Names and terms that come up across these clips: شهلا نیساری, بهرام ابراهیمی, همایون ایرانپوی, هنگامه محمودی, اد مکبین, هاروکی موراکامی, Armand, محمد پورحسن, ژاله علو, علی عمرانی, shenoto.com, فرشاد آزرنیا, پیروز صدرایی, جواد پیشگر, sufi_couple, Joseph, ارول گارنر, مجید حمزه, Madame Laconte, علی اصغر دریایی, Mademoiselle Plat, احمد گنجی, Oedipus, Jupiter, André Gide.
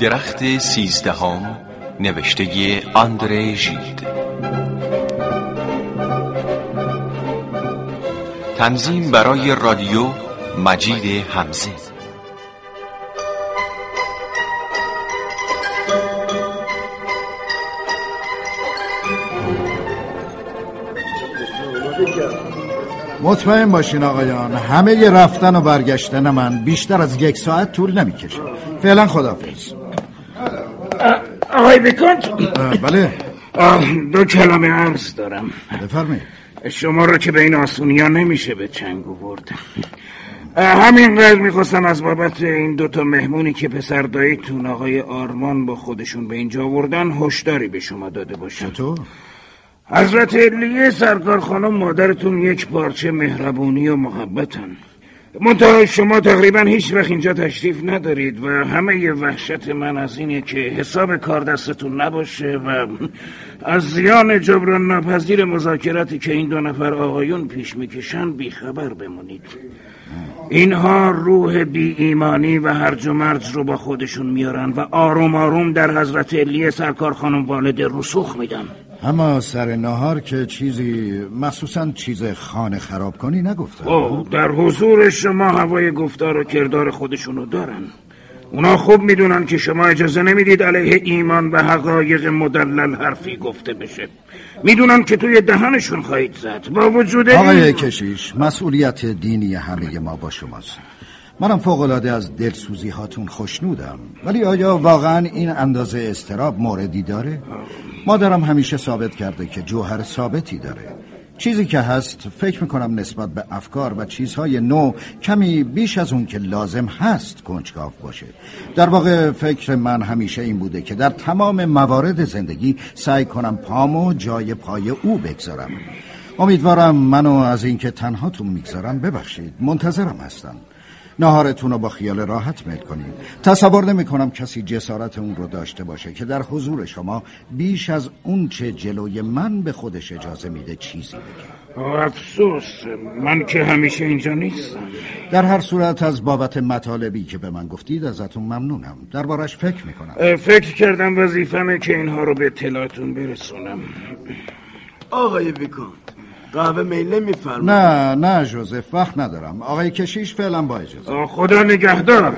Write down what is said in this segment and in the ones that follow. درخت 13 نوشته آندره ژید. تنظیم برای رادیو مجید همزه. مطمئن باشین آقایان، همه ی رفتن و برگشتن من بیشتر از 1 ساعت طول نمی‌کشه. فعلا خداحافظ. آقای بیکنت؟ بله. دو کلمه عرض دارم. بفرمایید. شما رو که به این آسونیا نمیشه به چنگ آورد. همینقدر میخواستم از بابت این 2 مهمونی که پسر داییتون آقای آرمان با خودشون به اینجا آوردن هشداری به شما داده باشم. چطور؟ حضرت علیه سرکار خانم مادرتون یک پارچه مهربونی و محبتن، منتها شما تقریبا هیچ وقت اینجا تشریف ندارید و همه ی وحشت من از اینه که حساب کار دستتون نباشه و از زیان جبران ناپذیر مذاکراتی که این 2 نفر آقایون پیش میکشن بیخبر بمونید. اینها روح بی ایمانی و هرج و مرج رو با خودشون میارن و آروم آروم در حضرت علیه سرکار خانم والد رسوخ میدن. اما سر نهار که چیزی، مخصوصا چیز خانه خراب کنی نگفتن. در حضور شما هوای گفتار و کردار خودشونو دارن. اونا خوب میدونن که شما اجازه نمیدید علیه ایمان و حقایق مدلل حرفی گفته بشه. میدونن که توی دهنشون خواهید زد. با وجود آقای کشیش، مسئولیت دینی همه ما با شماست. منم فوق‌العاده از دلسوزی هاتون خوشنودم، ولی آیا واقعا این اندازه اضطراب موردی داره؟ مادرم همیشه ثابت کرده که جوهر ثابتی داره. چیزی که هست فکر میکنم نسبت به افکار و چیزهای نو کمی بیش از اون که لازم هست کنجکاو باشه. در واقع فکر من همیشه این بوده که در تمام موارد زندگی سعی کنم پامو جای پای او بگذارم. امیدوارم منو از این که تنهاتون میگذارم ببخشید. منتظرم هستم. نهارتون رو با خیال راحت میل کنید. تصور نمی کنم کسی جسارت اون رو داشته باشه که در حضور شما بیش از اون چه جلوی من به خودش اجازه میده چیزی بگه. افسوس، من که همیشه اینجا نیستم. در هر صورت از بابت مطالبی که به من گفتید ازتون ممنونم. دربارش فکر میکنم. فکر کردم وظیفمه که اینها رو به اطلاعتون برسونم. آقای بیکان قهوه میل نمی‌فرمایید؟ نه جوزف، وقت ندارم. آقای کشیش فعلا با اجازه. خدا نگهدار.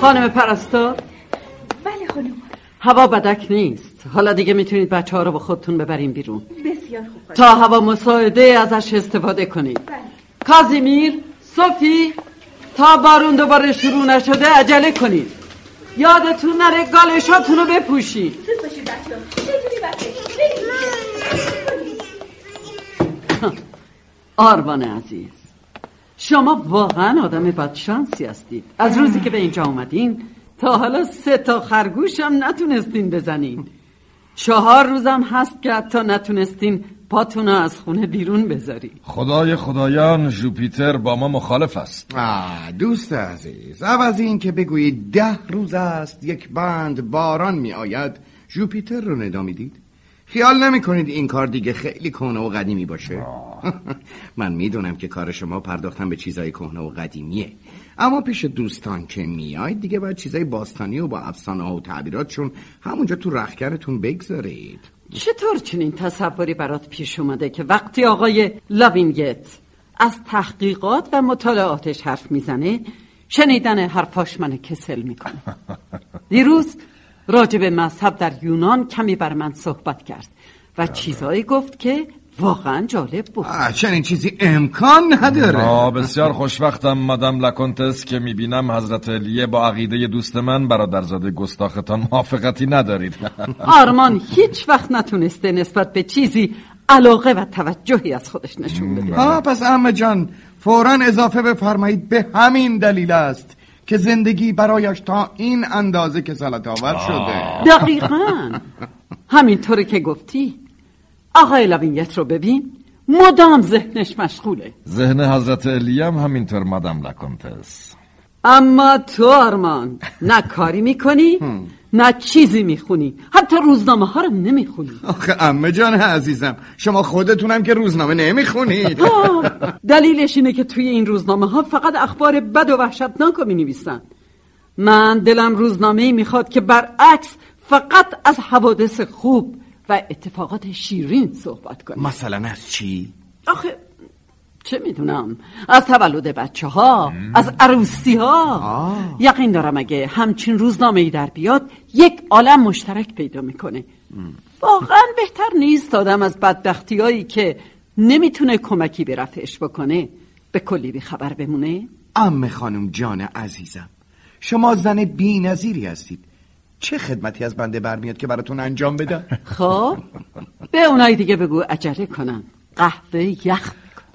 خانم پرستار. بله خانم. هوا بدک نیست. حالا دیگه میتونید بچه ها رو با خودتون ببرین بیرون. بسیار خوب. تا هوا مساعده ازش استفاده کنید. بله. کازیمیر، صوفی، تا بارون دوباره شروع نشده عجله کنید. یادتون نره گالشاتون رو بپوشید. زود باشید بچه ها. آروان عزیز، شما واقعا آدم بدشانسی هستید. از روزی که به اینجا اومدین تا حالا 3 خرگوش هم نتونستین بزنین. 4 روزم هست که حتی نتونستین پاتون رو از خونه بیرون بذاری. خدای خدایان، جوپیتر با ما مخالف است. دوست عزیز، عوض این که بگویید 10 روز است یک بند باران می آید، جوپیتر رو ندا میدید. خیال نمی کنید این کار دیگه خیلی کهنه و قدیمی باشه؟ من میدونم که کار شما پرداختن به چیزای کهنه و قدیمیه، اما پیش دوستان که میاید دیگه باید چیزای باستانی و با افسانه ها و تعبیراتشون همونجا تو رختکنتون بگذارید. چطور چنین تصوری برات پیش اومده که وقتی آقای لابینگت از تحقیقات و مطالعاتش حرف میزنه شنیدن حرفاش من کسل میکنه؟ دیروز راجب مذهب در یونان کمی بر من صحبت کرد و چیزایی گفت که واقعا جالب بود. چنین چیزی امکان نداره. بسیار خوشوقتم مادام لاکنتس که میبینم حضرت علیه با عقیده دوست من برادرزاده گستاختان موافقتی ندارید. آرمان هیچ وقت نتونسته نسبت به چیزی علاقه و توجهی از خودش نشون بده. پس عمه جان فوراً اضافه بفرمایید به همین دلیل است که زندگی برایش تا این اندازه کسالت‌آور شده. دقیقاً همینطوری که گفتی. آقای لوینگت رو ببین، مدام ذهنش مشغوله. ذهن حضرت علیه هم همینطور مادام لاکنتس. اما تو آرمان نه کاری میکنی نه چیزی میخونی، حتی روزنامه ها رو نمیخونی. آخه عمه جان عزیزم شما خودتونم که روزنامه نمیخونید. دلیلش اینه که توی این روزنامه ها فقط اخبار بد و وحشتناک رو مینویسن. من دلم روزنامه‌ای میخواد که برعکس فقط از حوادث خوب و اتفاقات شیرین صحبت کنه. مثلا از چی؟ آخه چه میدونم، از تولد بچه ها، از عروسی ها. یقین دارم اگه همچین روزنامه‌ای در بیاد یک عالم مشترک پیدا میکنه. واقعا بهتر نیست آدم از بدبختی هایی که نمیتونه کمکی به رفعش بکنه به کلی بی‌خبر بمونه؟ عمه خانم جان عزیزم شما زن بی‌نظیری هستید. چه خدمتی از بنده برمیاد که براتون انجام بدم؟ خب به اونای دیگه بگو عجله کنن. قهوه یخ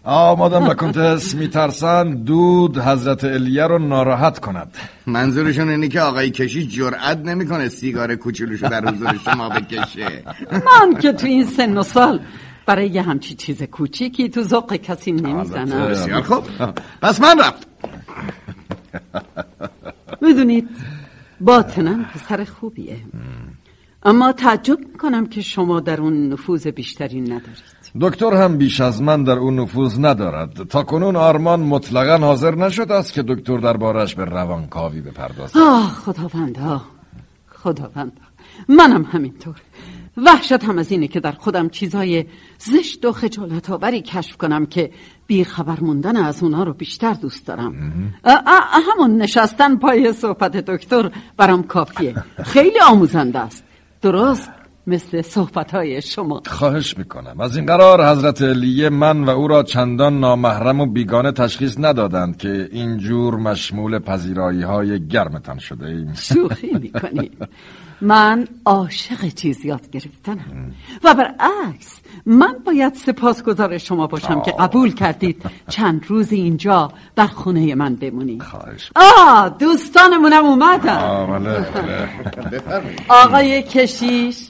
میکنن. مادام لاکنتس میترسن دود حضرت علیه رو ناراحت کند. منظورشون اینه که آقای کشیش جرئت نمیکنه سیگار کوچولوشو در حضور شما بکشه. من که تو این سن و سال برای یه همچی چیز کوچیکی تو ذوق کسی نمیزنم. بسیار خب پس من رفت. میدونید باطنم پسر خوبیه، اما تعجب میکنم که شما در اون نفوذ بیشتری ندارید. دکتر هم بیش از من در اون نفوذ ندارد. تا کنون آرمان مطلقاً حاضر نشد است که دکتر دربارش به روانکاوی بپردازد. خداوندا منم همینطور. وحشت هم از اینه که در خودم چیزای زشت و خجالت‌آوری کشف کنم که بیخبر موندن از اونا رو بیشتر دوست دارم. همون نشستن پای صحبت دکتر برام کافیه. خیلی آموزنده است، درست مثل صحبت‌های شما. خواهش میکنم. از این قرار حضرت علیه من و او را چندان نامحرم و بیگانه تشخیص ندادند که اینجور مشمول پذیرایی‌های گرمتان شده ایم. شوخی میکنی. من عاشق چیز یاد گرفتنم و برعکس من باید سپاسگزار شما باشم که قبول کردید چند روز اینجا در خونه من بمونید. خواهش. دوستانمونم اومدن. آقای کشیش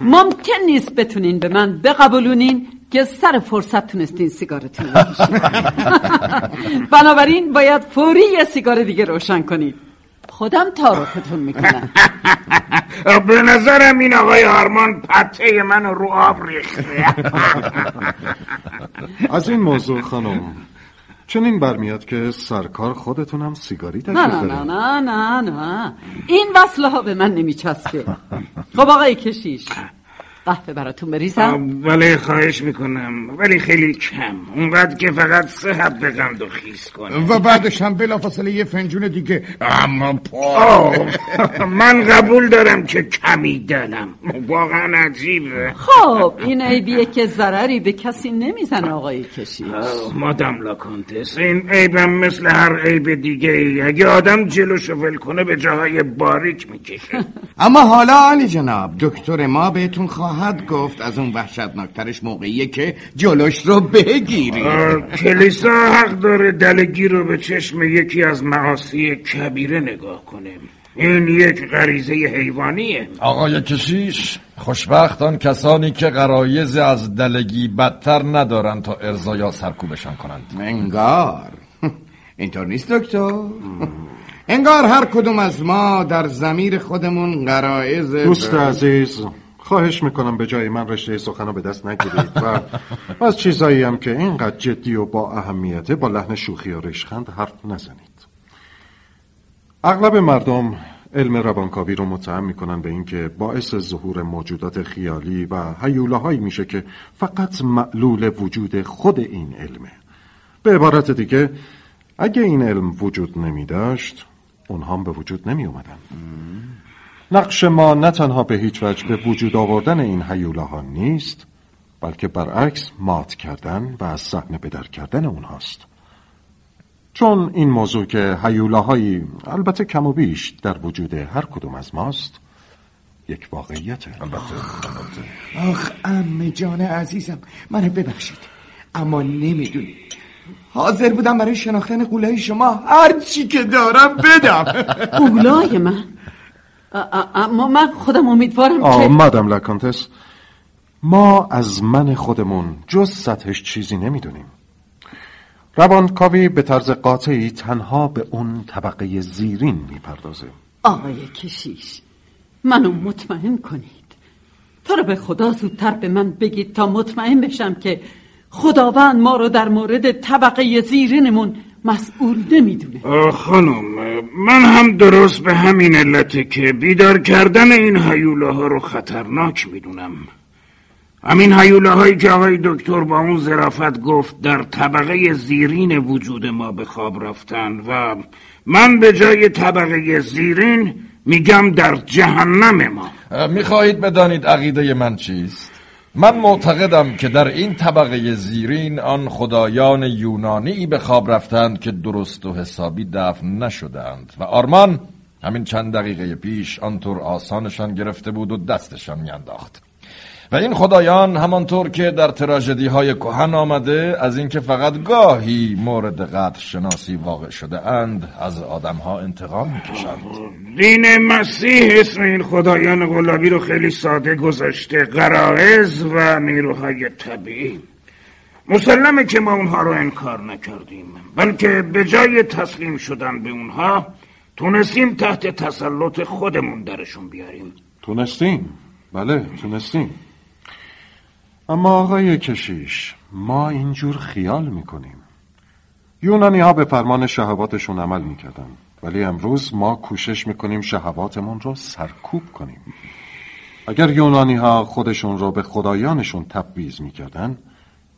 ممکن نیست بتونین به من بقبولونین که سر فرصت تونستین سیگارتون رو کشید. بنابراین باید فوری یه سیگار دیگه روشن کنید. خودم تعارفتون میکنم. به نظرم این آقای آرمان پته من رو آب ریخته. از این موضوع خانم چنین برمیاد که سرکار خودتونم سیگاری تشریف دارید. نه این وصله ها به من نمیچسبه. خب آقای کشیش قهوه براتون بریزم؟ ولی خواهش میکنم، ولی خیلی کم، اونقدر که فقط صحت به قند و خیس کنه و بعدش هم بلافاصله یه فنجون دیگه. اما من قبول دارم که کمیدنم، واقعا عجیبه. خب این عیبیه که ضرری به کسی نمیزنه آقای کشیش. مادام لاکنتس این عیبم مثل هر عیب دیگه، اگه آدم جلوش ول کنه به جاهای باریک میکشه. اما حالا علی جناب دکتر ما بهتون حد گفت از اون وحشتناکترش موقعیه که جلوش رو بگیری. کلیسا حق داره دلگی رو به چشم یکی از معاصی کبیره نگاه کنیم. این یک غریزه حیوانیه. آقای کشیش خوشبختان کسانی که غرایز از دلگی بدتر ندارن تا ارضا یا سرکوبشان کنند. انگار اینطور نیست دکتر. انگار هر کدوم از ما در ضمیر خودمون غرایز. دوست عزیز خواهش میکنم به جای من رشته سخن رو به دست نگیرید و از چیزایی هم که اینقدر جدی و با اهمیته با لحن شوخی و ریشخند حرف نزنید. اغلب مردم علم روانکاوی رو متهم میکنن به این که باعث ظهور موجودات خیالی و هیولاهایی میشه که فقط معلول وجود خود این علمه. به عبارت دیگه اگه این علم وجود نمیداشت اونها هم به وجود نمیومدن. نقش ما نه تنها به هیچ وجه به وجود آوردن این هیولاها نیست، بلکه برعکس مات کردن و از صحنه بدر کردن اونهاست. چون این موضوع که هیولاهایی البته کم و بیش در وجود هر کدوم از ماست یک واقعیته. البته. آخ عمه جان عزیزم، منو ببخشید اما نمیدونی حاضر بودم برای شناختن قولای شما هر چی که دارم بدم. قولای من؟ اما من خودم امیدوارم که مادام لاکانتس، ما از من خودمون جز سطحش چیزی نمیدونیم. روانکاوی به طرز قاطعی تنها به اون طبقه زیرین میپردازه. آقای کشیش، منو مطمئن کنید، تا رو به خدا زودتر به من بگید تا مطمئن بشم که خداوند ما رو در مورد طبقه زیرینمون مسئول نمیدونه. خانم، من هم درست به همین علته که بیدار کردن این هیولاها رو خطرناک میدونم. همین هیولاهایی که آقای دکتر با اون ظرافت گفت در طبقه زیرین وجود ما به خواب رفتن و من به جای طبقه زیرین میگم در جهنم ما. میخواهید بدانید عقیده من چیست؟ من معتقدم که در این طبقه زیرین آن خدایان یونانی به خواب رفتند که درست و حسابی دفن نشدند و آرمان همین چند دقیقه پیش آنطور آسانشان گرفته بود و دستشان میانداخت. و این خدایان همانطور که در تراژدی های کهن آمده از اینکه فقط گاهی مورد قدر شناسی واقع شده اند از آدم ها انتقام میکشند. دین مسیح اسم این خدایان گلابی رو خیلی ساده گذاشته، غرائز و نیروهای طبیعی. مسلمه که ما اونها رو انکار نکردیم، بلکه به جای تسلیم شدن به اونها تونستیم تحت تسلط خودمون درشون بیاریم. تونستیم؟ بله تونستیم. اما آقای کشیش، ما اینجور خیال میکنیم. یونانی ها به فرمان شهواتشون عمل میکردن، ولی امروز ما کوشش میکنیم شهواتمون رو سرکوب کنیم. اگر یونانی ها خودشون رو به خدایانشون تبعیض میکردن،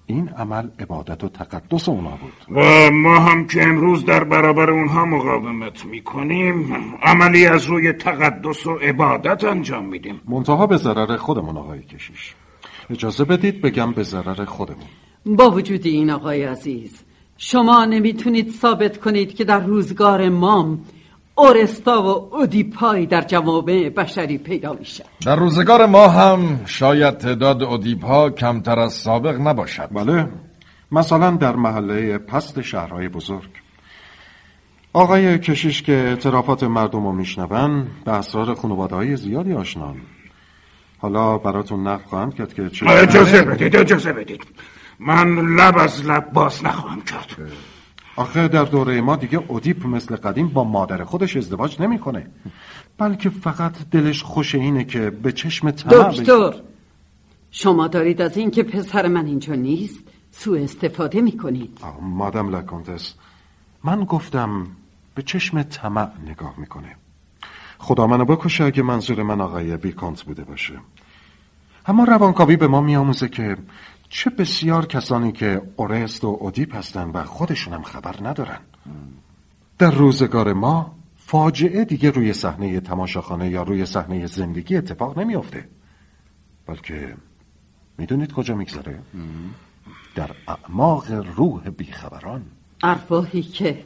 این عمل عبادت و تقدس اونها بود و ما هم که امروز در برابر اونها مقاومت میکنیم عملی از روی تقدس و عبادت انجام میدیم، منتها به ضرر خودمون. آقای کشیش اجازه بدید بگم به ضرر خودمون. با وجود این آقای عزیز، شما نمیتونید ثابت کنید که در روزگار ما اورستا و اودیپای در جوامع بشری پیدا میشن. در روزگار ما هم شاید تعداد اودیپها کمتر از سابق نباشد. بله، مثلا در محله پست شهرهای بزرگ. آقای کشیش که اعترافات مردم رو میشنون به اسرار خانواده‌های زیادی آشنان. حالا براتون نقل خواهم کرد که چه. اجازه بدید من لب از لب باز نخواهم کرد. آخه در دوره ما دیگه اودیپ مثل قدیم با مادر خودش ازدواج نمی کنه، بلکه فقط دلش خوش اینه که به چشم طمع. دکتر، شما دارید از این که پسر من اینجا نیست سوء استفاده می کنید. مادام لاکانتس، من گفتم به چشم طمع نگاه می کنه. خدا منو بکشه اگه منظور من آقای بیکانت بوده باشه. اما روانکاوی به ما میاموزه که چه بسیار کسانی که اورست و اودیپ هستن و خودشون هم خبر ندارن. در روزگار ما فاجعه دیگه روی صحنه تماشاخانه یا روی صحنه زندگی اتفاق نمیافته، بلکه میدونید کجا میگذره؟ در اعماق روح بیخبران، ارواحی که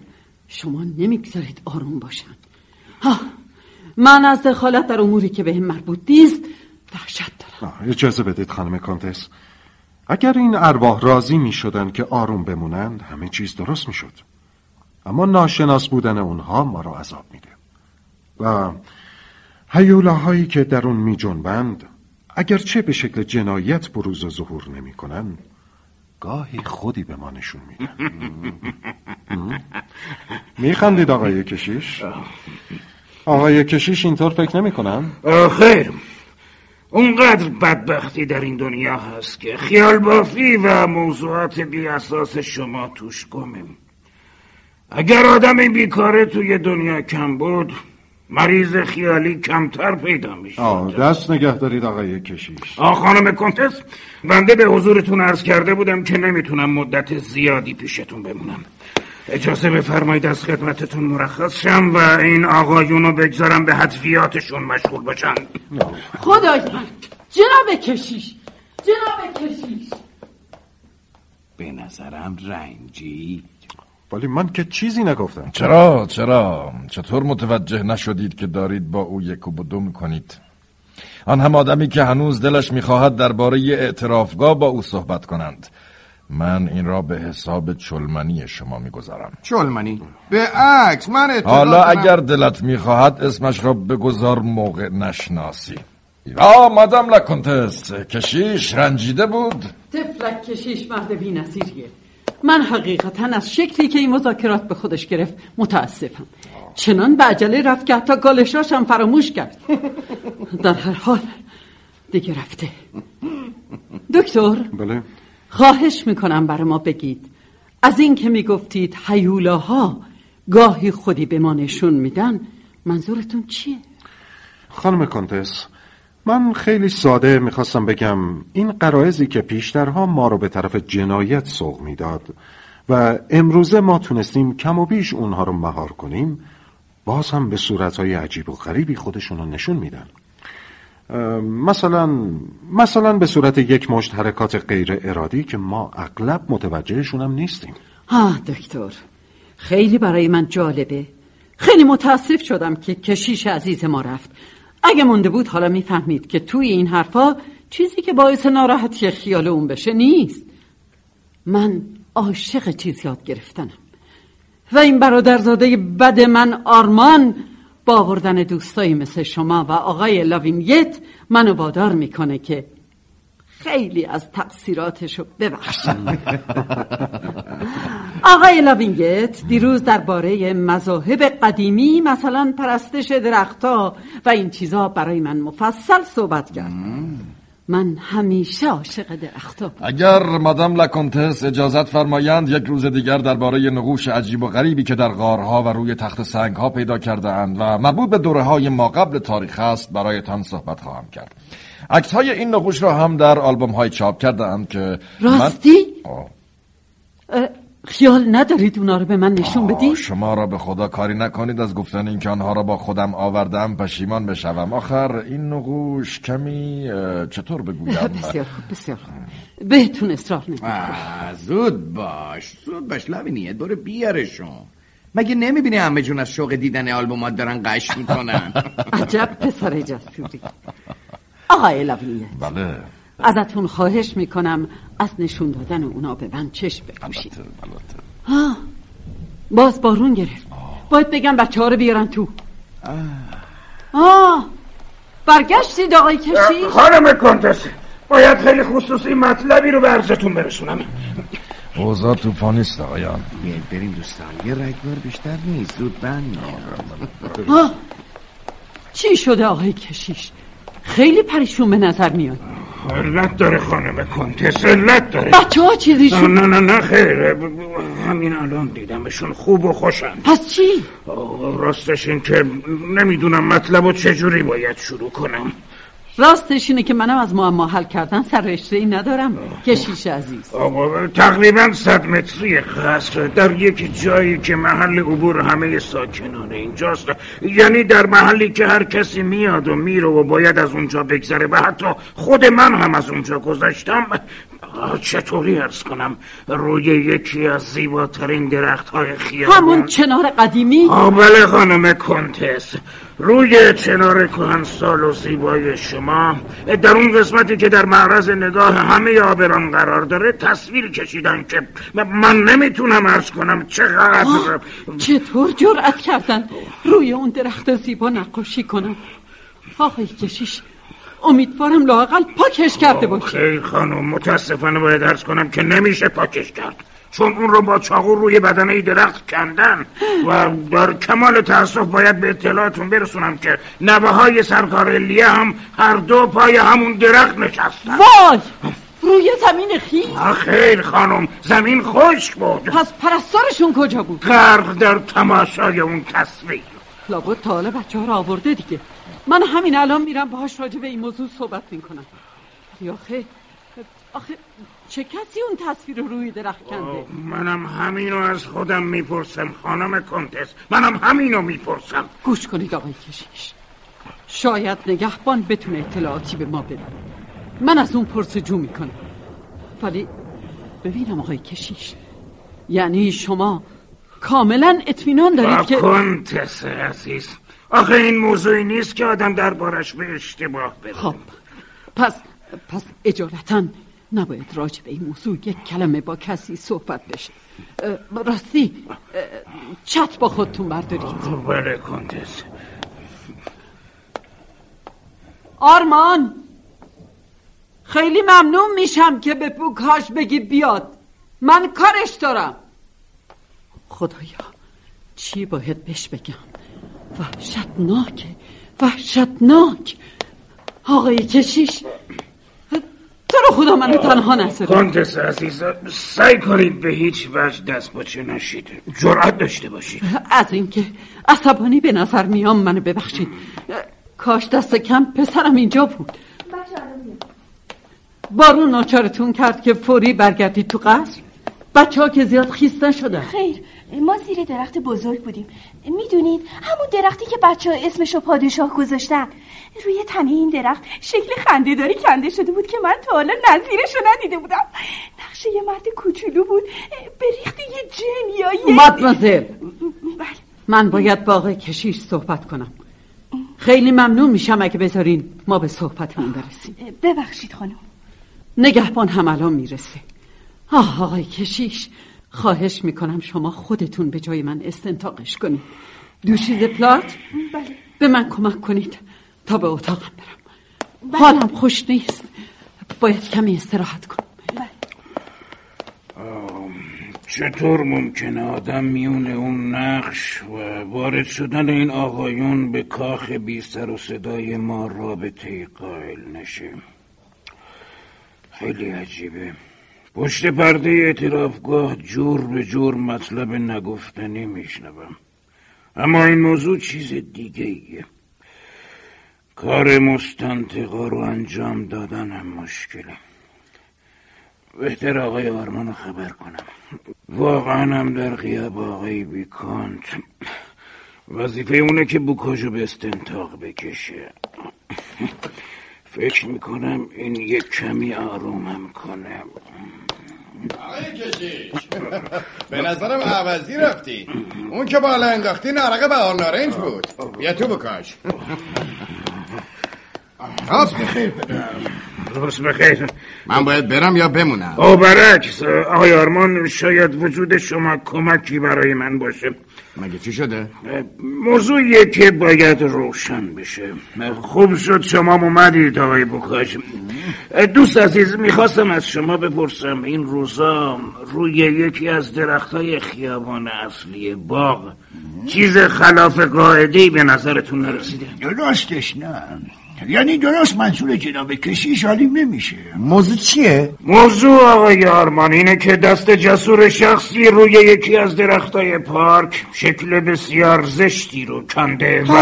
شما نمیگذارید آروم باشن. من از دخالت در اموری که به هم مربوط نیست وحشت دارم. اجازه بدید خانم کانتس، اگر این ارواح راضی می شدن که آروم بمونند همه چیز درست می شد، اما ناشناس بودن اونها ما را عذاب می ده و هیولاهایی که در اون می جنبند اگرچه به شکل جنایت بروز و ظهور نمی کنند گاهی خودی به ما نشون می دن. می خندید آقای کشیش؟ آقای کشیش اینطور فکر نمی کنم؟ خیر، اونقدر بدبختی در این دنیا هست که خیال بافی و موضوعات بی اساس شما توش گمه. اگر آدم بیکاره توی دنیا کم بود، مریض خیالی کمتر پیدا میشه. دست نگه دارید آقای کشیش. خانم کنتس، بنده به حضورتون عرض کرده بودم که نمیتونم مدت زیادی پیشتون بمونم. اجازه بفرمایید از خدمتتون مرخص شم و این آقایونو بگذارم به حذفیاتشون مشغول باشن. خدای من، جناب کشیش، جناب کشیش. به نظرم رنجید. ولی من که چیزی نگفتم. چرا؟ چطور متوجه نشدید که دارید با او یک و بدو میکنید؟ آن هم آدمی که هنوز دلش میخواهد درباره اعترافگاه با او صحبت کنند. من این را به حساب چلمنی شما میگذارم. چلمنی؟ به عکس من اعتراف حالا کنم. اگر دلت میخواهد اسمش را بگذار موقع نشناسی. مادام لاکنت، کشیش رنجیده بود. طفلک کشیش مرد بی نصیریه. من حقیقتاً از شکلی که این مذاکرات به خودش گرفت متاسفم. چنان به عجله رفت که حتی گالشاش هم فراموش کرد. در هر حال دیگه رفته. دکتر، بله. خواهش میکنم برای ما بگید از این که میگفتید هیولاها گاهی خودی به ما نشون میدن، منظورتون چیه؟ خانم کنتس، من خیلی ساده میخواستم بگم این غرایزی که پیشترها ما رو به طرف جنایت سوق میداد و امروزه ما تونستیم کم و بیش اونها رو مهار کنیم، باز هم به صورتهای عجیب و غریبی خودشون رو نشون میدن. مثلا به صورت یک مشت حرکات غیر ارادی که ما اغلب متوجهشون هم نیستیم. دکتر، خیلی برای من جالبه. خیلی متاسف شدم که کشیش عزیز ما رفت. اگه مونده بود حالا میفهمید که توی این حرفا چیزی که باعث ناراحتی خیال اون بشه نیست. من عاشق چیز یاد گرفتنم و این برادرزاده بد من آرمان با آوردن دوستایی مثل شما و آقای لاوینگت منو بادار میکنه که خیلی از تقصیراتشو ببخشم. آقای لابینگت دیروز درباره مذاهب قدیمی مثلا پرستش درخت‌ها و این چیزا برای من مفصل صحبت کرد. من همیشه عاشق درخت‌ها. اگر مادام لاکنتس اجازت فرمایند یک روز دیگر درباره نقوش عجیب و غریبی که در غارها و روی تخت سنگ‌ها پیدا کرده اند و مربوط به دوره‌های ما قبل تاریخ است برایتان صحبت خواهم کرد. عکس‌های این نقوش را هم در آلبوم‌های چاپ کرده‌ام که راستی؟ خیال ندارید اونا رو به من نشون بدید؟ شما را به خدا کاری نکنید. از گفتن این که آنها را با خودم آوردم پشیمان بشوم. آخر این نقوش کمی چطور بگویم؟ بسیار خوب. بهتون اصرار نمی‌کنم. زود باش لبینیت، برو بیارشون. مگه نمیبینی همه جون از شوق دیدن آلبومات دارن قش میکنن؟ عجب پسر جسوری. آقای لبینیت، بله، ازتون خواهش میکنم از نشون دادن اونا به من چشم بپوشید. البته. باز بارون گرفت. باید بگم بچه ها رو بیارن تو. برگشتید آقای کشی؟ خانم کنتس، باید خیلی خصوصی مطلبی رو به عرضتون برسونم. اوضاع توپانیست آقایان. بریم دوستان، یه رگبار بیشتر نیست. زود بند. چی شده آقای کشیش؟ خیلی پریشون به نظر میاد. علت داره خانم کنتس، علت داره. بچه ها چیزیشون؟ نه خیره، همین الان دیدمشون. خوب و خوشم. پس چی؟ راستش این که نمیدونم مطلب و چجوری باید شروع کنم. راستش اینه که منم از معما حل کردن سر رشته‌ای ندارم. کشیش عزیز، تقریبا 100 متری قصر در یک جایی که محل عبور همه ساکنان اینجاست، یعنی در محلی که هر کسی میاد و میره و باید از اونجا بگذره و حتی خود من هم از اونجا گذشتم. چطوری عرض کنم؟ روی یکی از زیباترین درخت‌های خیابان، همون چنار قدیمی. بله خانم کنتس، روی چنار کهنسال و زیبای شما، در اون قسمتی که در معرض نگاه همه آبران قرار داره تصویر کشیدن که من نمیتونم عرض کنم چقدر. چطور جرأت کردن روی اون درخت زیبا نقاشی کنن؟ آقای کشیش، امیدوارم لااقل پاکش کرده باشی. خیلی خانم، متاسفانه باید عرض کنم که نمیشه پاکش کرد، چون اون رو با چاقو روی بدن این درخت کندن و در کمال تأسف باید به اطلاعتون برسونم که نوه‌های سرکارلیه هم هر دو پای همون درخت نشستن. وای، روی زمین خیس؟ خیر خانم، زمین خشک بود. پس پرستارشون کجا بود؟ غرق در تماشای اون تصویر. لابد تا حالا بچه ها رو آورده دیگه. من همین الان میرم باهاش راجع به این موضوع صحبت میکنم. آخه چه کسی اون تصویر رو روی درخت کنده؟ منم همینو از خودم میپرسم خانم کنتس، منم همینو میپرسم. گوش کنید آقای کشیش، شاید نگهبان بتونه اطلاعاتی به ما بده. من از اون پرسجو میکنم، ولی ببینم آقای کشیش، یعنی شما کاملا اطمینان دارید که کنتس عزیز، آخه این موضوعی نیست که آدم دربارش به اشتباه بره. خب پس اجالتاً نباید راجع به این موضوع یک کلمه با کسی صحبت بشه. راستی چت با خودتون بردارید. بله کنتس. آرمان، خیلی ممنون میشم که به پوکاش بگی بیاد، من کارش دارم. خدایا چی باید بهش بگم؟ وحشتناک. آقای کشیش، تو رو خدا منو تنها نذارید. کنتس عزیز، سعی کنید به هیچ وجه دست باچه نشید، جرأت داشته باشید. از اینکه عصبانی به نظر میام منو ببخشید، کاش دست کم پسرم اینجا بود. بارون ناچارتون کرد که فوری برگردید تو قصر؟ بچه ها که زیاد خیس نشدن؟ خیر، ما زیر درخت بزرگ بودیم. میدونید همون درختی که بچه ها اسمشو پادشاه گذاشتن، روی تنه این درخت شکل خنده‌داری کنده شده بود که من تا حالا نظیرشو ندیده بودم. نقشه یه مرد کوچولو بود بریخته یه جن یا یه مادمازل. من باید با آقای کشیش صحبت کنم. خیلی ممنون میشم اگه بذارین ما به صحبتمون برسیم. ببخشید خانم. نگهبان هم الان میرسه. آه آقای کشیش، خواهش میکنم شما خودتون به جای من استنطاقش کنید. دوشیز پلات، بله، به من کمک کنید تا به اتاقم برم. بله. حالم خوش نیست، باید کمی استراحت کنم. بله. چطور ممکنه آدم میون اون نقش و وارد شدن این آقایون به کاخ بی سر و صدای ما رابطه قائل نشه؟ خیلی عجیبه. پشت پرده اعترافگاه جور به جور مطلب نگفتنی میشنوم، اما این موضوع چیز دیگه ایه. کار مستنطقا رو انجام دادن هم مشکله. بهتر آقای آرمانو خبر کنم. واقعا هم در غیاب آقای بیکانت وظیفه اونه که بوکاژو به استنطاق بکشه. فکر میکنم این یک کمی آرومم کنه. آقای کشیش، به نظرم عوضی رفتی. اون که بالا انداختی نارقه بهار نارنج بود. بیا تو بکاش. راست بخیر. من باید برم یا بمونم؟ او برعکس، آقای آرمان شاید وجود شما کمکی برای من باشه. مگه چی شده؟ موضوعیه که باید روشن بشه. خوب شد شما اومدید آقای بوکاش. دوست عزیز، میخواستم از شما بپرسم این روزا روی یکی از درختای خیابان اصلی باغ چیز خلاف قاعده‌ای به نظرتون نرسیده؟ راستش نه، یعنی درست منصور جناب کشیش حالیم نمیشه. موضوع چیه؟ موضوع آقای آرمان اینه که دست جسور شخصی روی یکی از درختای پارک شکل بسیار زشتی رو کنده و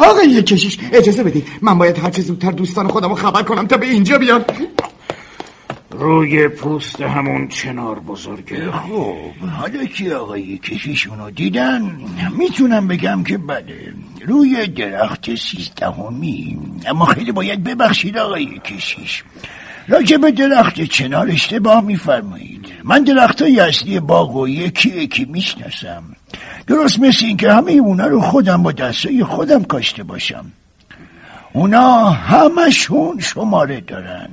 آقای کشیش اجازه بدید من باید هرچه زودتر دوستان خودمو خبر کنم تا به اینجا بیان. روی پوست همون چنار بزرگه. خب حالا که آقای کشیش اونو دیدن میتونم بگم که بله، روی درخت 13، اما خیلی باید ببخشید آقای کشیش، راجب درخت چنار اشتباه میفرمایید. من درختای اصلی باغ و یکی میشناسم، درست مثل این که همه اونا رو خودم با دستای خودم کاشته باشم. اونا همشون شماره دارن.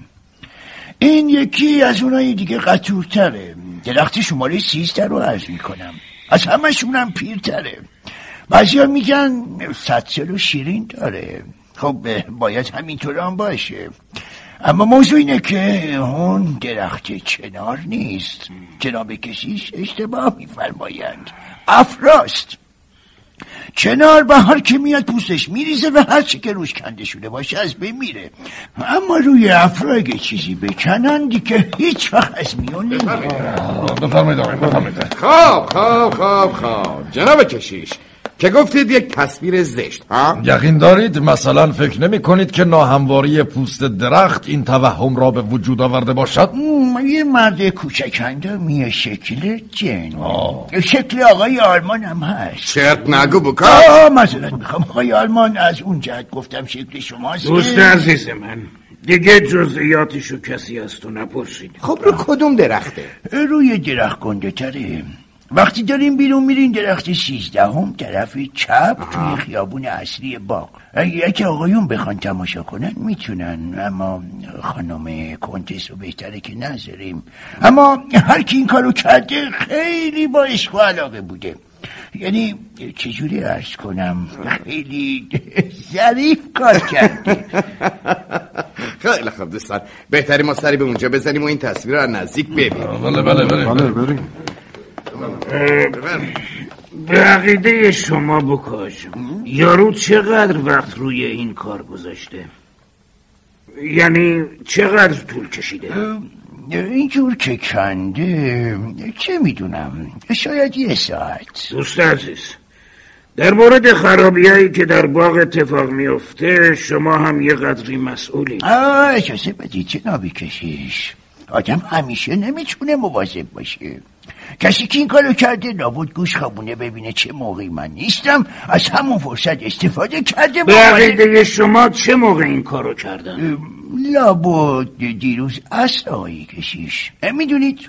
این یکی از اونای دیگه قطورتره، درخت شماره 13 رو عرض میکنم، از همشونم پیرتره. بعضی ها میگن 100 سال و شیرین داره. خب باید همینطور هم باشه، اما موضوع اینه که اون درخت چنار نیست. جناب کشیش اشتباه میفرمایند، افراست. چنار بهار که میاد پوستش میریزه و هر چی که روش کنده شده باشه از بین میره، اما روی افرا اگه چیزی بکنن دیگه هیچ وقت از میون نمیره. بفرمایید. خب جناب کشیش که گفتید یک تصویر زشت، ها؟ یقین دارید مثلا فکر نمی کنید که ناهمواری پوست درخت این توهم را به وجود آورده باشد؟ یه مرد کوچکنده میه شکل جن. شکل آقای آلمان هم هست. چرت نگو بکار. معذرت میخوام آقای آلمان، از اون جهت گفتم شکل شماست. دوست عزیز من، دیگه جزئیاتشو کسی از تو نپرسید. خب رو کدوم درخته؟ روی درخت گنده‌تره. وقتی داریم بیرون میرین درخت 13 طرف چپ توی خیابون اصلی باغ. اگه یک آقایون بخوان تماشا کنن میتونن، اما خانم کنتس رو بهتره که نذاریم. اما هر کی این کارو کرده خیلی با عشق و علاقه بوده، یعنی چجوری عرض کنم، خیلی ظریف کار کرده. خیلی خب دوستان، بهتری ما سری به اونجا بزنیم و این تصویر رو نزدیک ببینیم. بله بله بله بله. به عقیده شما بکاش یارو چقدر وقت روی این کار گذاشته؟ یعنی چقدر طول کشیده؟ اینجور که کنده چه میدونم، شاید 1 ساعت. دوست عزیز، در مورد خرابی‌هایی که در باغ اتفاق میفته شما هم یه قدری مسئولید. اجازه بدید جنابی کشیش، آدم همیشه نمیتونه مواظب باشه. کسی که این کارو کرده لابد گوش خابونه ببینه چه موقعی من نیستم، از همون فرصت استفاده کرده. به عقیده شما چه موقع این کارو کردن؟ لابد دیروز عصر آقای کشیش. میدونید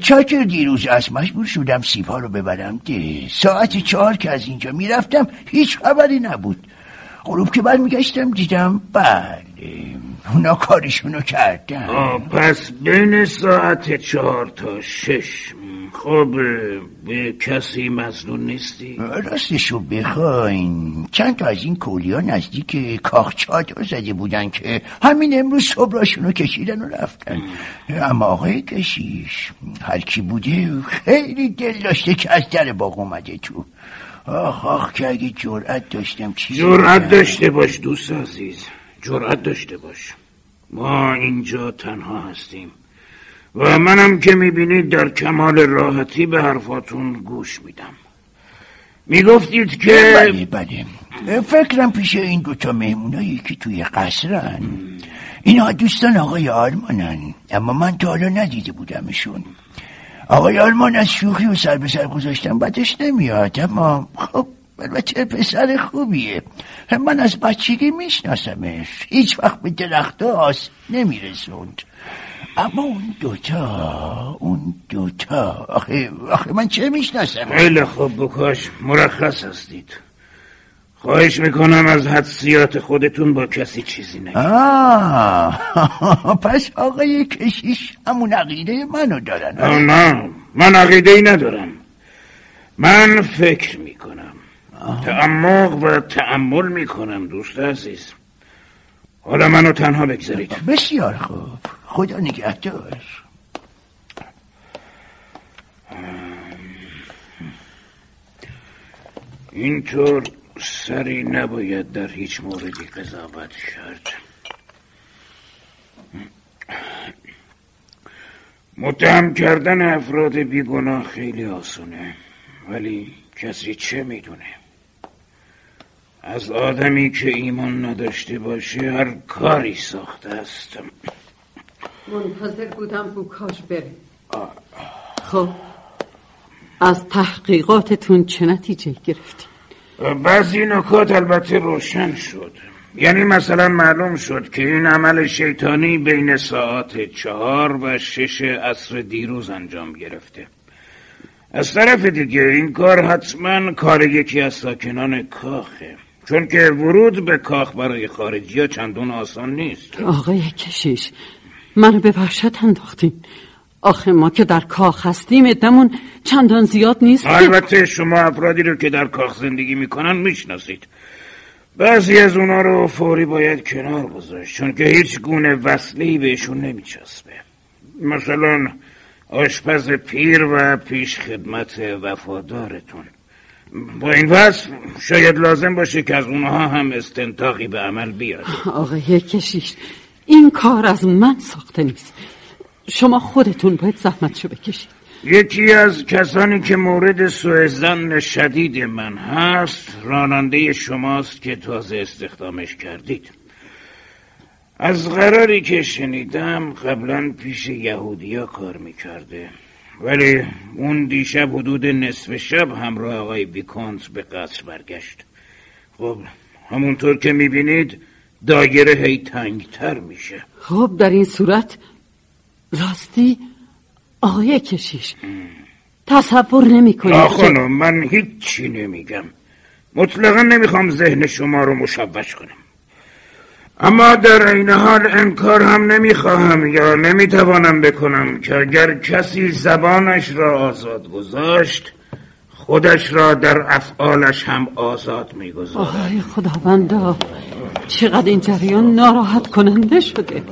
چاکر دیروز عصر مجبور شدم سیب‌ها رو ببرم ده. ساعت 4 که از اینجا میرفتم هیچ خبری نبود. غروب که برمیگشتم دیدم بله اونا کارشونو کردن. پس بین ساعت 4 تا 6. خب به کسی مظنون نیستی؟ راستشو بخواین چند تا از این کولیا نزدیک کاخچاد زده بودن که همین امروز صبحاشونو کشیدن و رفتن. اما آقای کشیش هر کی بوده خیلی دل داشته که از در باغ اومده تو. آخ که اگه جرأت داشتم چیزی. جرأت داشته باش دوست عزیز، جرأت داشته باش. ما اینجا تنها هستیم و منم که میبینید در کمال راحتی به حرفاتون گوش میدم. میگفتید که بله فکرم پیش این 2 تا مهمونایی که توی قصرن. اینا دوستان آقای آرمانن، اما من تا حالا ندیده بودمشون. آقای آرمان از شوخی و سر به سر گذاشتم بدش نمیاد، اما خب البته پسر خوبیه، من از بچگی میشناسمش، هیچ وقت به درخت آس نمیرسوند. اما اون دوتا آخه من چه میشناسم؟ خیلی خوب بکاش، مرخص هستید. خواهش میکنم از حدسیات خودتون با کسی چیزی نگید. پس آقای کشیش همون عقیده منو دارن. نه، من عقیده‌ای ندارم. من فکر میکنم، تعمق و تأمل میکنم دوست عزیز. حالا منو تنها بگذارید. بسیار خوب، خدا نگهدار. اینطور سری نباید در هیچ موردی قضاوت کرد. متهم کردن افراد بیگناه خیلی آسونه، ولی کسی چه میدونه؟ از آدمی که ایمان نداشته باشه هر کاری ساخته است. منتظر بودم بوکاش بره. خب از تحقیقاتتون چه نتیجه گرفتید؟ بعضی نکات البته روشن شد. یعنی مثلا معلوم شد که این عمل شیطانی بین ساعت 4 و 6 عصر دیروز انجام گرفته. از طرف دیگه این کار حتما کار یکی از ساکنان کاخه، چون که ورود به کاخ برای خارجی ها چندان آسان نیست. آقای کشیش منو به وحشت انداختین. آخه ما که در کاخ هستیم ادمون چندان زیاد نیست. البته شما افرادی رو که در کاخ زندگی میکنن میشناسید. بعضی از اونا رو فوری باید کنار گذاشت، چون که هیچ گونه وصلی بهشون نمیچسبه. مثلا آشپز پیر و پیش خدمت وفادارتون. با این وصف شاید لازم باشه که از اونها هم استنتاقی به عمل بیاد. آقای کشیش این کار از من ساخته نیست، شما خودتون باید زحمتشو بکشید. یکی از کسانی که مورد سوءظن شدید من هست راننده شماست که تازه استخدامش کردید. از قراری که شنیدم قبلا پیش یهودیا کار میکرده، ولی اون دیشب حدود نصف شب همراه آقای بیکانت به قصر برگشت. خب همونطور که میبینید دایره هی تنگتر میشه. خب در این صورت راستی آقای کشیش تصور نمی کنید؟ آخانم من هیچی نمیگم، مطلقا نمیخوام ذهن شما رو مشوش کنم، اما در این حال انکار هم نمیخواهم یا نمیتوانم بکنم که اگر کسی زبانش را آزاد گذاشت خودش را در افعالش هم آزاد میگذارد. آهای خداوندا، چقدر این جریان ناراحت کننده شده.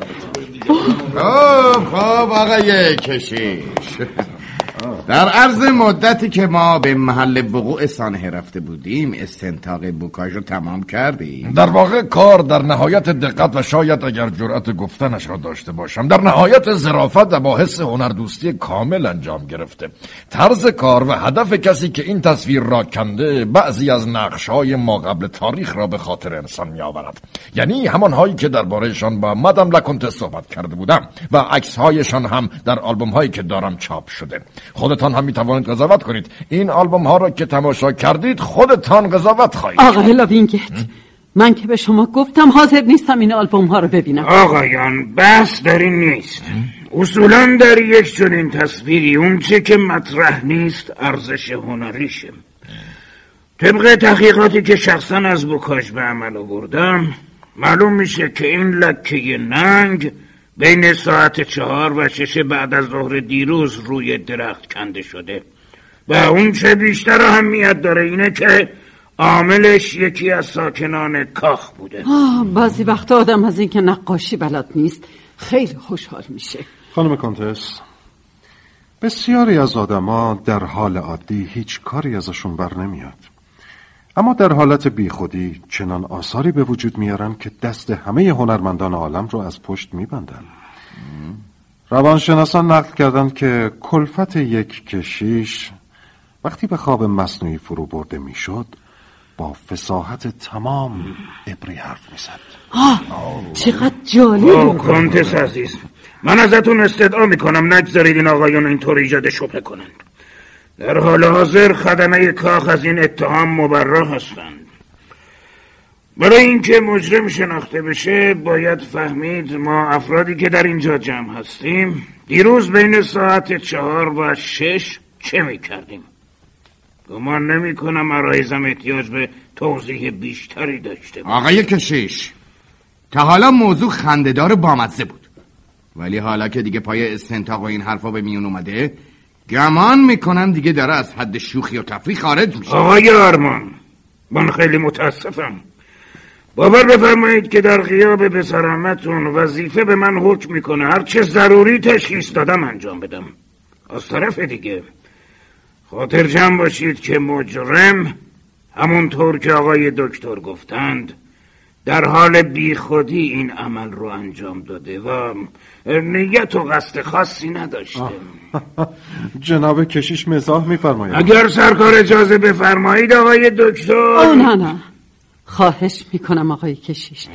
خب آقای کشیش، در عرض مدتی که ما به محل وقوع سانحه رفته بودیم استنطاق بوکاژ رو تمام کردیم. در واقع کار در نهایت دقت و شاید اگر جرأت گفتنش را داشته باشم در نهایت ظرافت و با حس هنردوستی کامل انجام گرفته. طرز کار و هدف کسی که این تصویر را کنده بعضی از نقش‌های ما قبل تاریخ را به خاطر انسان می‌آورد، یعنی همان‌هایی که درباره‌شان با مادام لاکونت صحبت کرده بودم و عکس‌هایشان هم در آلبوم‌هایی که دارم چاپ شده. خودتان هم میتوانید قضاوت کنید. این آلبوم ها را که تماشا کردید خودتان قضاوت خواهید. آقای لابینگت، من که به شما گفتم حاضر نیستم این آلبوم ها را ببینم. آقایان بس در این نیست. اصولا در یک چنین تصویری اون چه که مطرح نیست ارزش هنریشه. طبق تحقیقاتی که شخصا از بوکاژ به عمل آوردم معلوم میشه که این لکه ننگ بین ساعت 4 و 6 بعد از ظهر دیروز روی درخت کنده شده و اون چه بیشتر اهمیت داره اینه که عاملش یکی از ساکنان کاخ بوده. بعضی وقتا آدم از این که نقاشی بلد نیست خیلی خوشحال میشه. خانم کانتس، بسیاری از آدما در حال عادی هیچ کاری ازشون بر نمیاد، اما در حالت بیخودی چنان آثاری به وجود میارن که دست همه هنرمندان عالم رو از پشت میبندن. روانشناسان نقل کردن که کلفت یک کشیش وقتی به خواب مصنوعی فرو برده میشد با فصاحت تمام عبری حرف میزد. چقدر جالب. کنتس عزیز، من ازتون استدعا میکنم نگذارید این آقایون اینطور ایجاد شبهه کنند. در حال حاضر خدمه کاخ از این اتهام مبرا هستند. برای اینکه مجرم شناخته بشه باید فهمید ما افرادی که در اینجا جمع هستیم دیروز بین ساعت 4 و 6 چه میکردیم. گمان نمی کنم عرایزم احتیاج به توضیح بیشتری داشته بود. آقای کشیش، تا حالا موضوع خنده‌دار بامزه بود، ولی حالا که دیگه پای استنطاق و این حرفا به میون اومده گمان میکنم دیگه داره از حد شوخی و تفریح خارج میشه. آقای آرمان، من خیلی متاسفم، باور بفرمایید که در غیاب بصرامتون وظیفه به من حکم میکنه هر چه ضروری تشخیص دادم انجام بدم. از طرف دیگه خاطر جمع باشید که مجرم همونطور که آقای دکتر گفتند در حال بیخودی این عمل رو انجام داده و نیت و قصد خاصی نداشته. جناب کشیش مزاح می‌فرمایید؟ اگر سرکار اجازه بفرمایید آقای دکتر. نه خواهش میکنم آقای کشیش،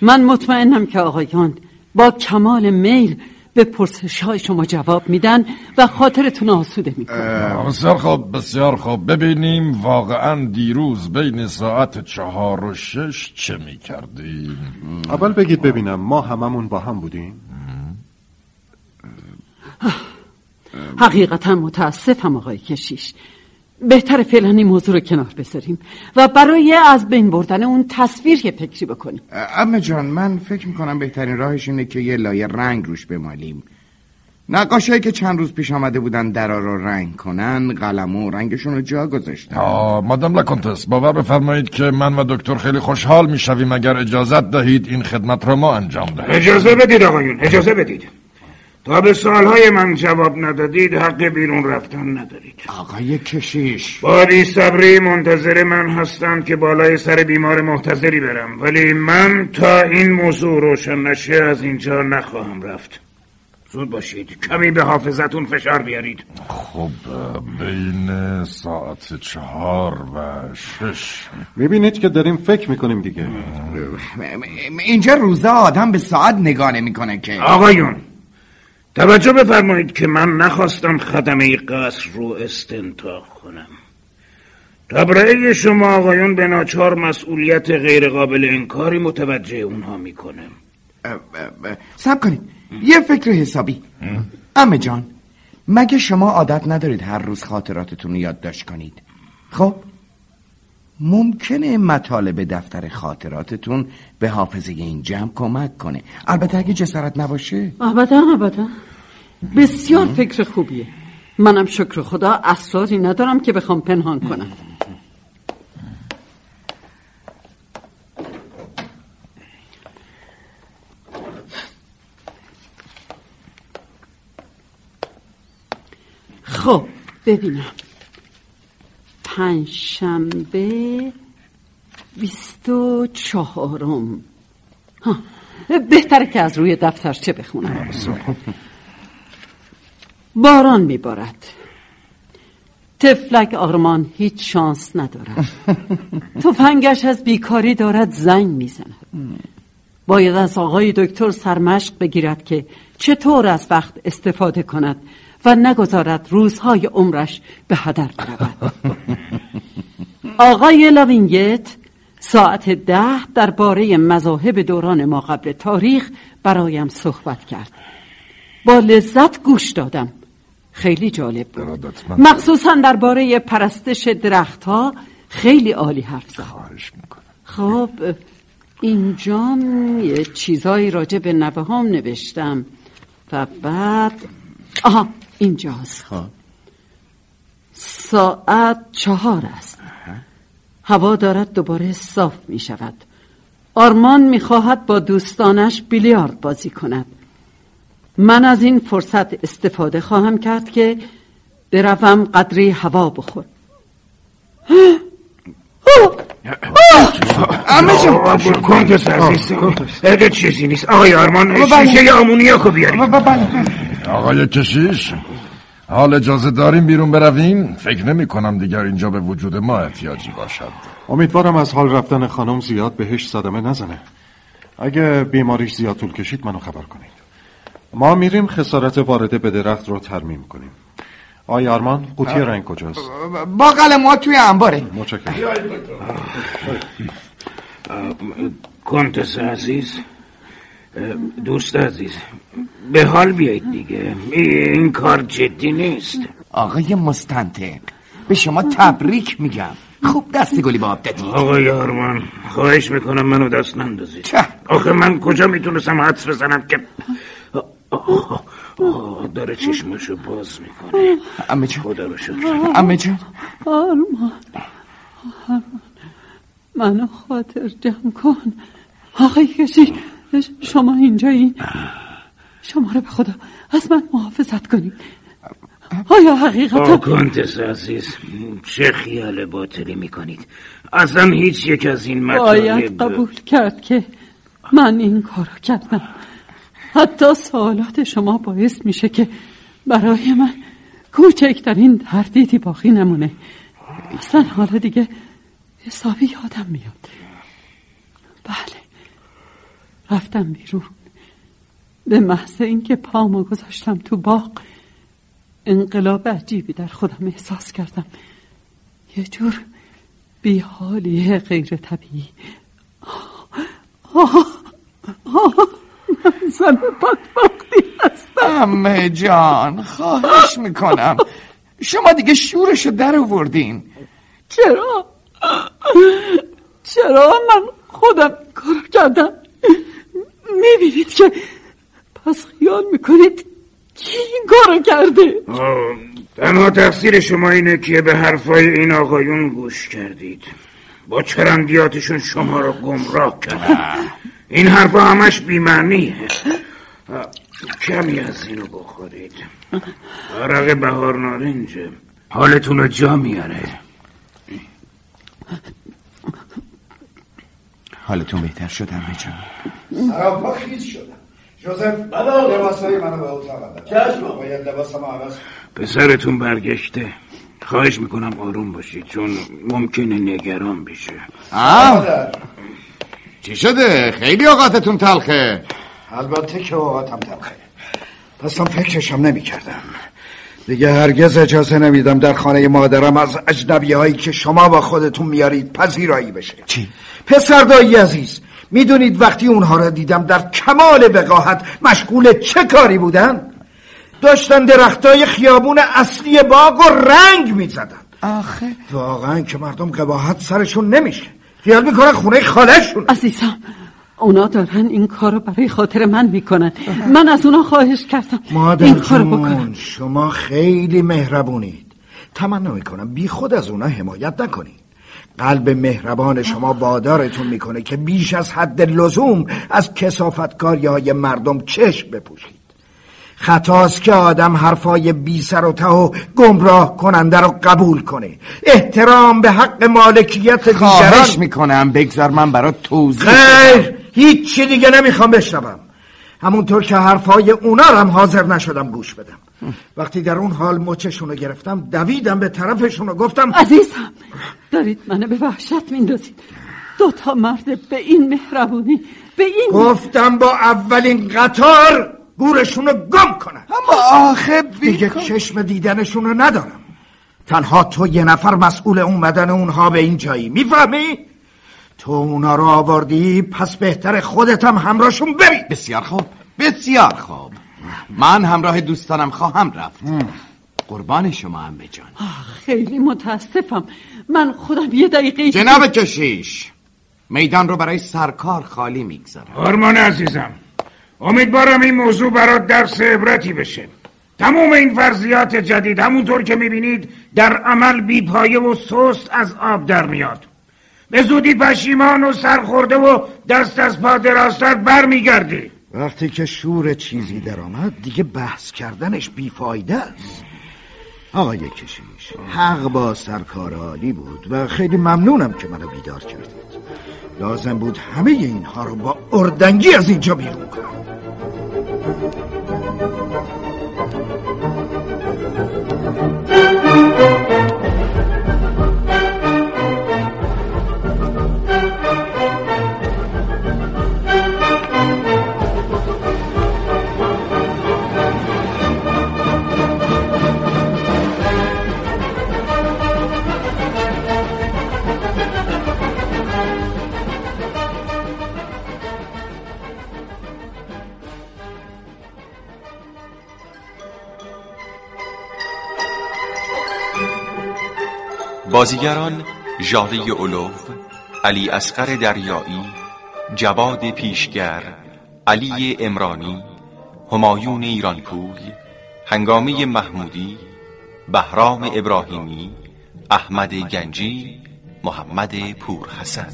من مطمئنم که آقایان با کمال میل به پرسش‌های شما جواب میدن و خاطرتون آسوده میکنن. بسیار خوب ببینیم واقعا دیروز بین ساعت 4 و 6 چه میکردیم. اول بگید ببینم ما هممون با هم بودیم؟ حقیقتا متاسفم آقای کشیش، بهتر فعلا این موضوع رو کنار بذاریم و برای از بین بردن اون تصویر یه فکری بکنیم. عمه جان، من فکر میکنم بهترین راهش اینه که یه لایه رنگ روش بمالیم. نقاشایی که چند روز پیش آمده بودن درا رو رنگ کنن قلم و رنگشون رو جا گذاشتن. مادام لاکونتس، باور بفرمایید که من و دکتر خیلی خوشحال میشویم اگر اجازت دهید این خدمت رو ما انجام دهیم. اجازه بدید آقایون، اجازه بدید. تا به سوالهای من جواب ندادید حق بیرون رفتن ندارید. آقای کشیش، باری صبری منتظر من هستم که بالای سر بیمار محتضری برم، ولی من تا این موضوع روشن نشه از اینجا نخواهم رفت. زود باشید، کمی به حافظتون فشار بیارید. خب بین ساعت 4 و 6 میبینید که داریم فکر میکنیم دیگه. اینجا روزا آدم به ساعت نگاه نمیکنه که. آقایون توجه بفرمایید که من نخواستم خدمه قصر رو استنطاق کنم. تبرئه شما آقایون به ناچار مسئولیت غیرقابل انکاری متوجه اونها میکنه. صبر کنید یه فکر حسابی. عمه جان مگه شما عادت ندارید هر روز خاطراتتون رو یادداشت کنید؟ خب ممکنه مطالب دفتر خاطراتتون به حافظه این جمع کمک کنه، البته اگه جسارت نباشه. البته بسیار فکر خوبیه. منم شکر خدا اسراری ندارم که بخوام پنهان کنم. خب ببینم، پنجشنبه 24 بهتره که از روی دفترچه بخونم. باران میبارد. تفلک آرمان هیچ شانس ندارد. تفنگش از بیکاری دارد زنگ میزند. باید از آقای دکتر سرمشق بگیرد که چطور از وقت استفاده کند و نگذارد روزهای عمرش به هدر برود. آقای لوینگت ساعت 10 درباره مذاهب دوران ما قبل تاریخ برایم صحبت کرد. با لذت گوش دادم، خیلی جالب بود، مخصوصا درباره پرستش درختها خیلی عالی حرف زد. خب اینجا یه چیزایی راجع به نبهام نوشتم و بعد آها اینجاست. ساعت 4 است. هوا دارد دوباره صاف می شود. آرمان می خواهد با دوستانش بیلیارد بازی کند. من از این فرصت استفاده خواهم کرد که بروم قدری هوا بخور. آمه جم کن که سرزیسته اگه چیزی نیست. آقای آرمان شیشه آمونیا کو بیاریم. آقای کشیش حال اجازه داریم بیرون برویم؟ فکر نمی کنم دیگر اینجا به وجود ما احتیاجی باشد. امیدوارم از حال رفتن خانم زیاد بهش صدمه نزنه. اگه بیماریش زیاد طول کشید منو خبر کنید. ما میریم خسارت وارده به درخت رو ترمیم کنیم. آی آرمان قوطی رنگ کجاست؟ باقل ما توی انباره. متشکرم. کنتس عزیز، دوست عزیز، به حال بیایید دیگه، این کار جدی نیست. آقای مستنطق به شما تبریک میگم، خوب دست گلی به آب دادید. آقای آرمان خواهش میکنم منو دست نندازید. آخه من کجا میتونستم حدس بزنم که داره چشمشو باز میکنه. عمه جون خدا رو شکر. عمه جون آرمان منو خاطر جمع کن. آقای کشیش شما اینجایی، شما رو به خدا از من محافظت کنید. آیا حقیقتا کنتس عزیز چه خیال باطلی میکنید؟ اصلا هیچ یک از این مطالب باید قبول کرد که من این کار رو کردم. حتی سوالات شما باعث میشه که برای من کوچکترین تردیدی باقی نمونه. اصلا حالا دیگه حسابی یادم میاد. بله رفتم بیرون. به محض اینکه پامو گذاشتم تو باغ انقلاب عجیبی در خودم احساس کردم. یه جور بیحالیه غیر طبیعی. من زن بدبختی هستم. عمه جان خواهش میکنم شما دیگه شورشو در آوردین. چرا من خودم کارو کردم. میبینید که پس خیال میکنید کی این کارو کرده؟ تنها تقصیر شما اینه که به حرفای این آقایون گوش کردید. با چرندیاتشون شما رو گمراه کردن. این حرفا همش بی‌معنیه. کمی از اینو بخورید. عرق بهار نارنجه. حالتون رو جا میاره. حالتون بهتر شد عمه جان؟ سراپا خیز شدم. جوزف لباسای منو به اتاق بده. چشم باید لباسمو عوض کنم. پسرتون برگشته. خواهش میکنم آروم باشید چون ممکنه نگران بشه. چی شده؟ خیلی اوقاتتون تلخه. البته که اوقاتم تلخه، پس هم فکرشم نمی کردم. دیگه هرگز اجازه نمیدم در خانه مادرم از اجنبی هایی که شما با خودتون میارید پذیرایی بشه. چی؟ پسردایی عزیز، میدونید وقتی اونها را دیدم در کمال وقاحت مشغول چه کاری بودن؟ داشتن درختای خیابون اصلی باغ و رنگ میزدن. آخه واقعا که مردم قباحت سرشون نمیشه، خیال میکنن خونه خاله‌شون. عزیزم اونا دارن این کارو برای خاطر من میکنن. من از اونا خواهش کردم این کارو بکنن. شما خیلی مهربونید، تمنا میکنم بی خود از اونا حمایت نکنید. قلب مهربان شما وادارتون میکنه که بیش از حد لزوم از کثافتکاری‌های مردم چشم بپوشید. خطاست که آدم حرفای بی سر و ته و گمراه کننده رو قبول کنه. احترام به حق مالکیت دیگران. خواهش میکنم بگذار من برات توضیح. خیر، هیچ چی دیگه نمیخوام بشنوم. همونطور که حرفای اونا رو هم حاضر نشدم گوش بدم. وقتی در اون حال مچشون رو گرفتم دویدم به طرفشون و گفتم عزیزم دارید منو به وحشت میندازید. دوتا مرد به این مهربونی به این گفتم با اولین قطار گورشون رو گم کنن. اما آخه دیگه چشم دیدنشون رو ندارم. تنها تو یه نفر مسئول اومدن اونها به این جایی، میفهمی؟ تو اونا رو آوردی پس بهتر خودت هم همراهشون بری. بسیار خوب، بسیار خوب، من همراه دوستانم خواهم رفت. قربان شما عمه جان. خیلی متاسفم، من خودم یه دقیقه. جناب کشیش، میدان رو برای سرکار خالی میگذارم. آرمان عزیزم، امیدوارم این موضوع برات درس عبرتی بشه. تمام این فرضیات جدید همونطور که میبینید در عمل بیپایه و سست از آب در میاد. به زودی پشیمان و سرخورده و دست از پا دراستر بر میگردی. وقتی که شور چیزی در آمد دیگه بحث کردنش بیفایده است. آقای کشیش، حق با سرکار عالی بود و خیلی ممنونم که منو بیدار کردید. لازم بود همه اینها رو با اردنگی از اینجا بیرون کنم. بازیگران ژاله علو، علی اصغر دریایی، جواد پیشگر، علی عمرانی، همایون ایرانپوی، هنگامه محمودی، بهرام ابراهیمی، احمد گنجی، محمد پورحسن.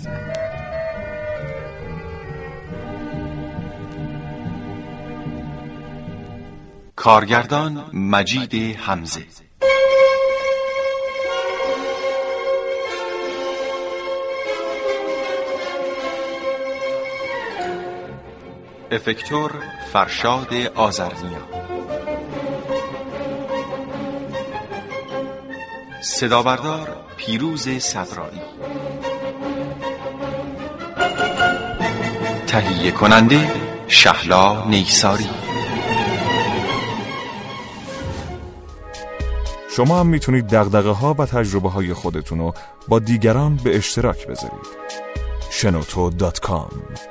کارگردان مجید حمزه. افکتور فرشاد آزرنیا. صدابردار پیروز صدرایی. تهیه کننده شهلا نیساری. شما هم میتونید دغدغه ها و تجربه های خودتون رو با دیگران به اشتراک بذارید. shenoto.com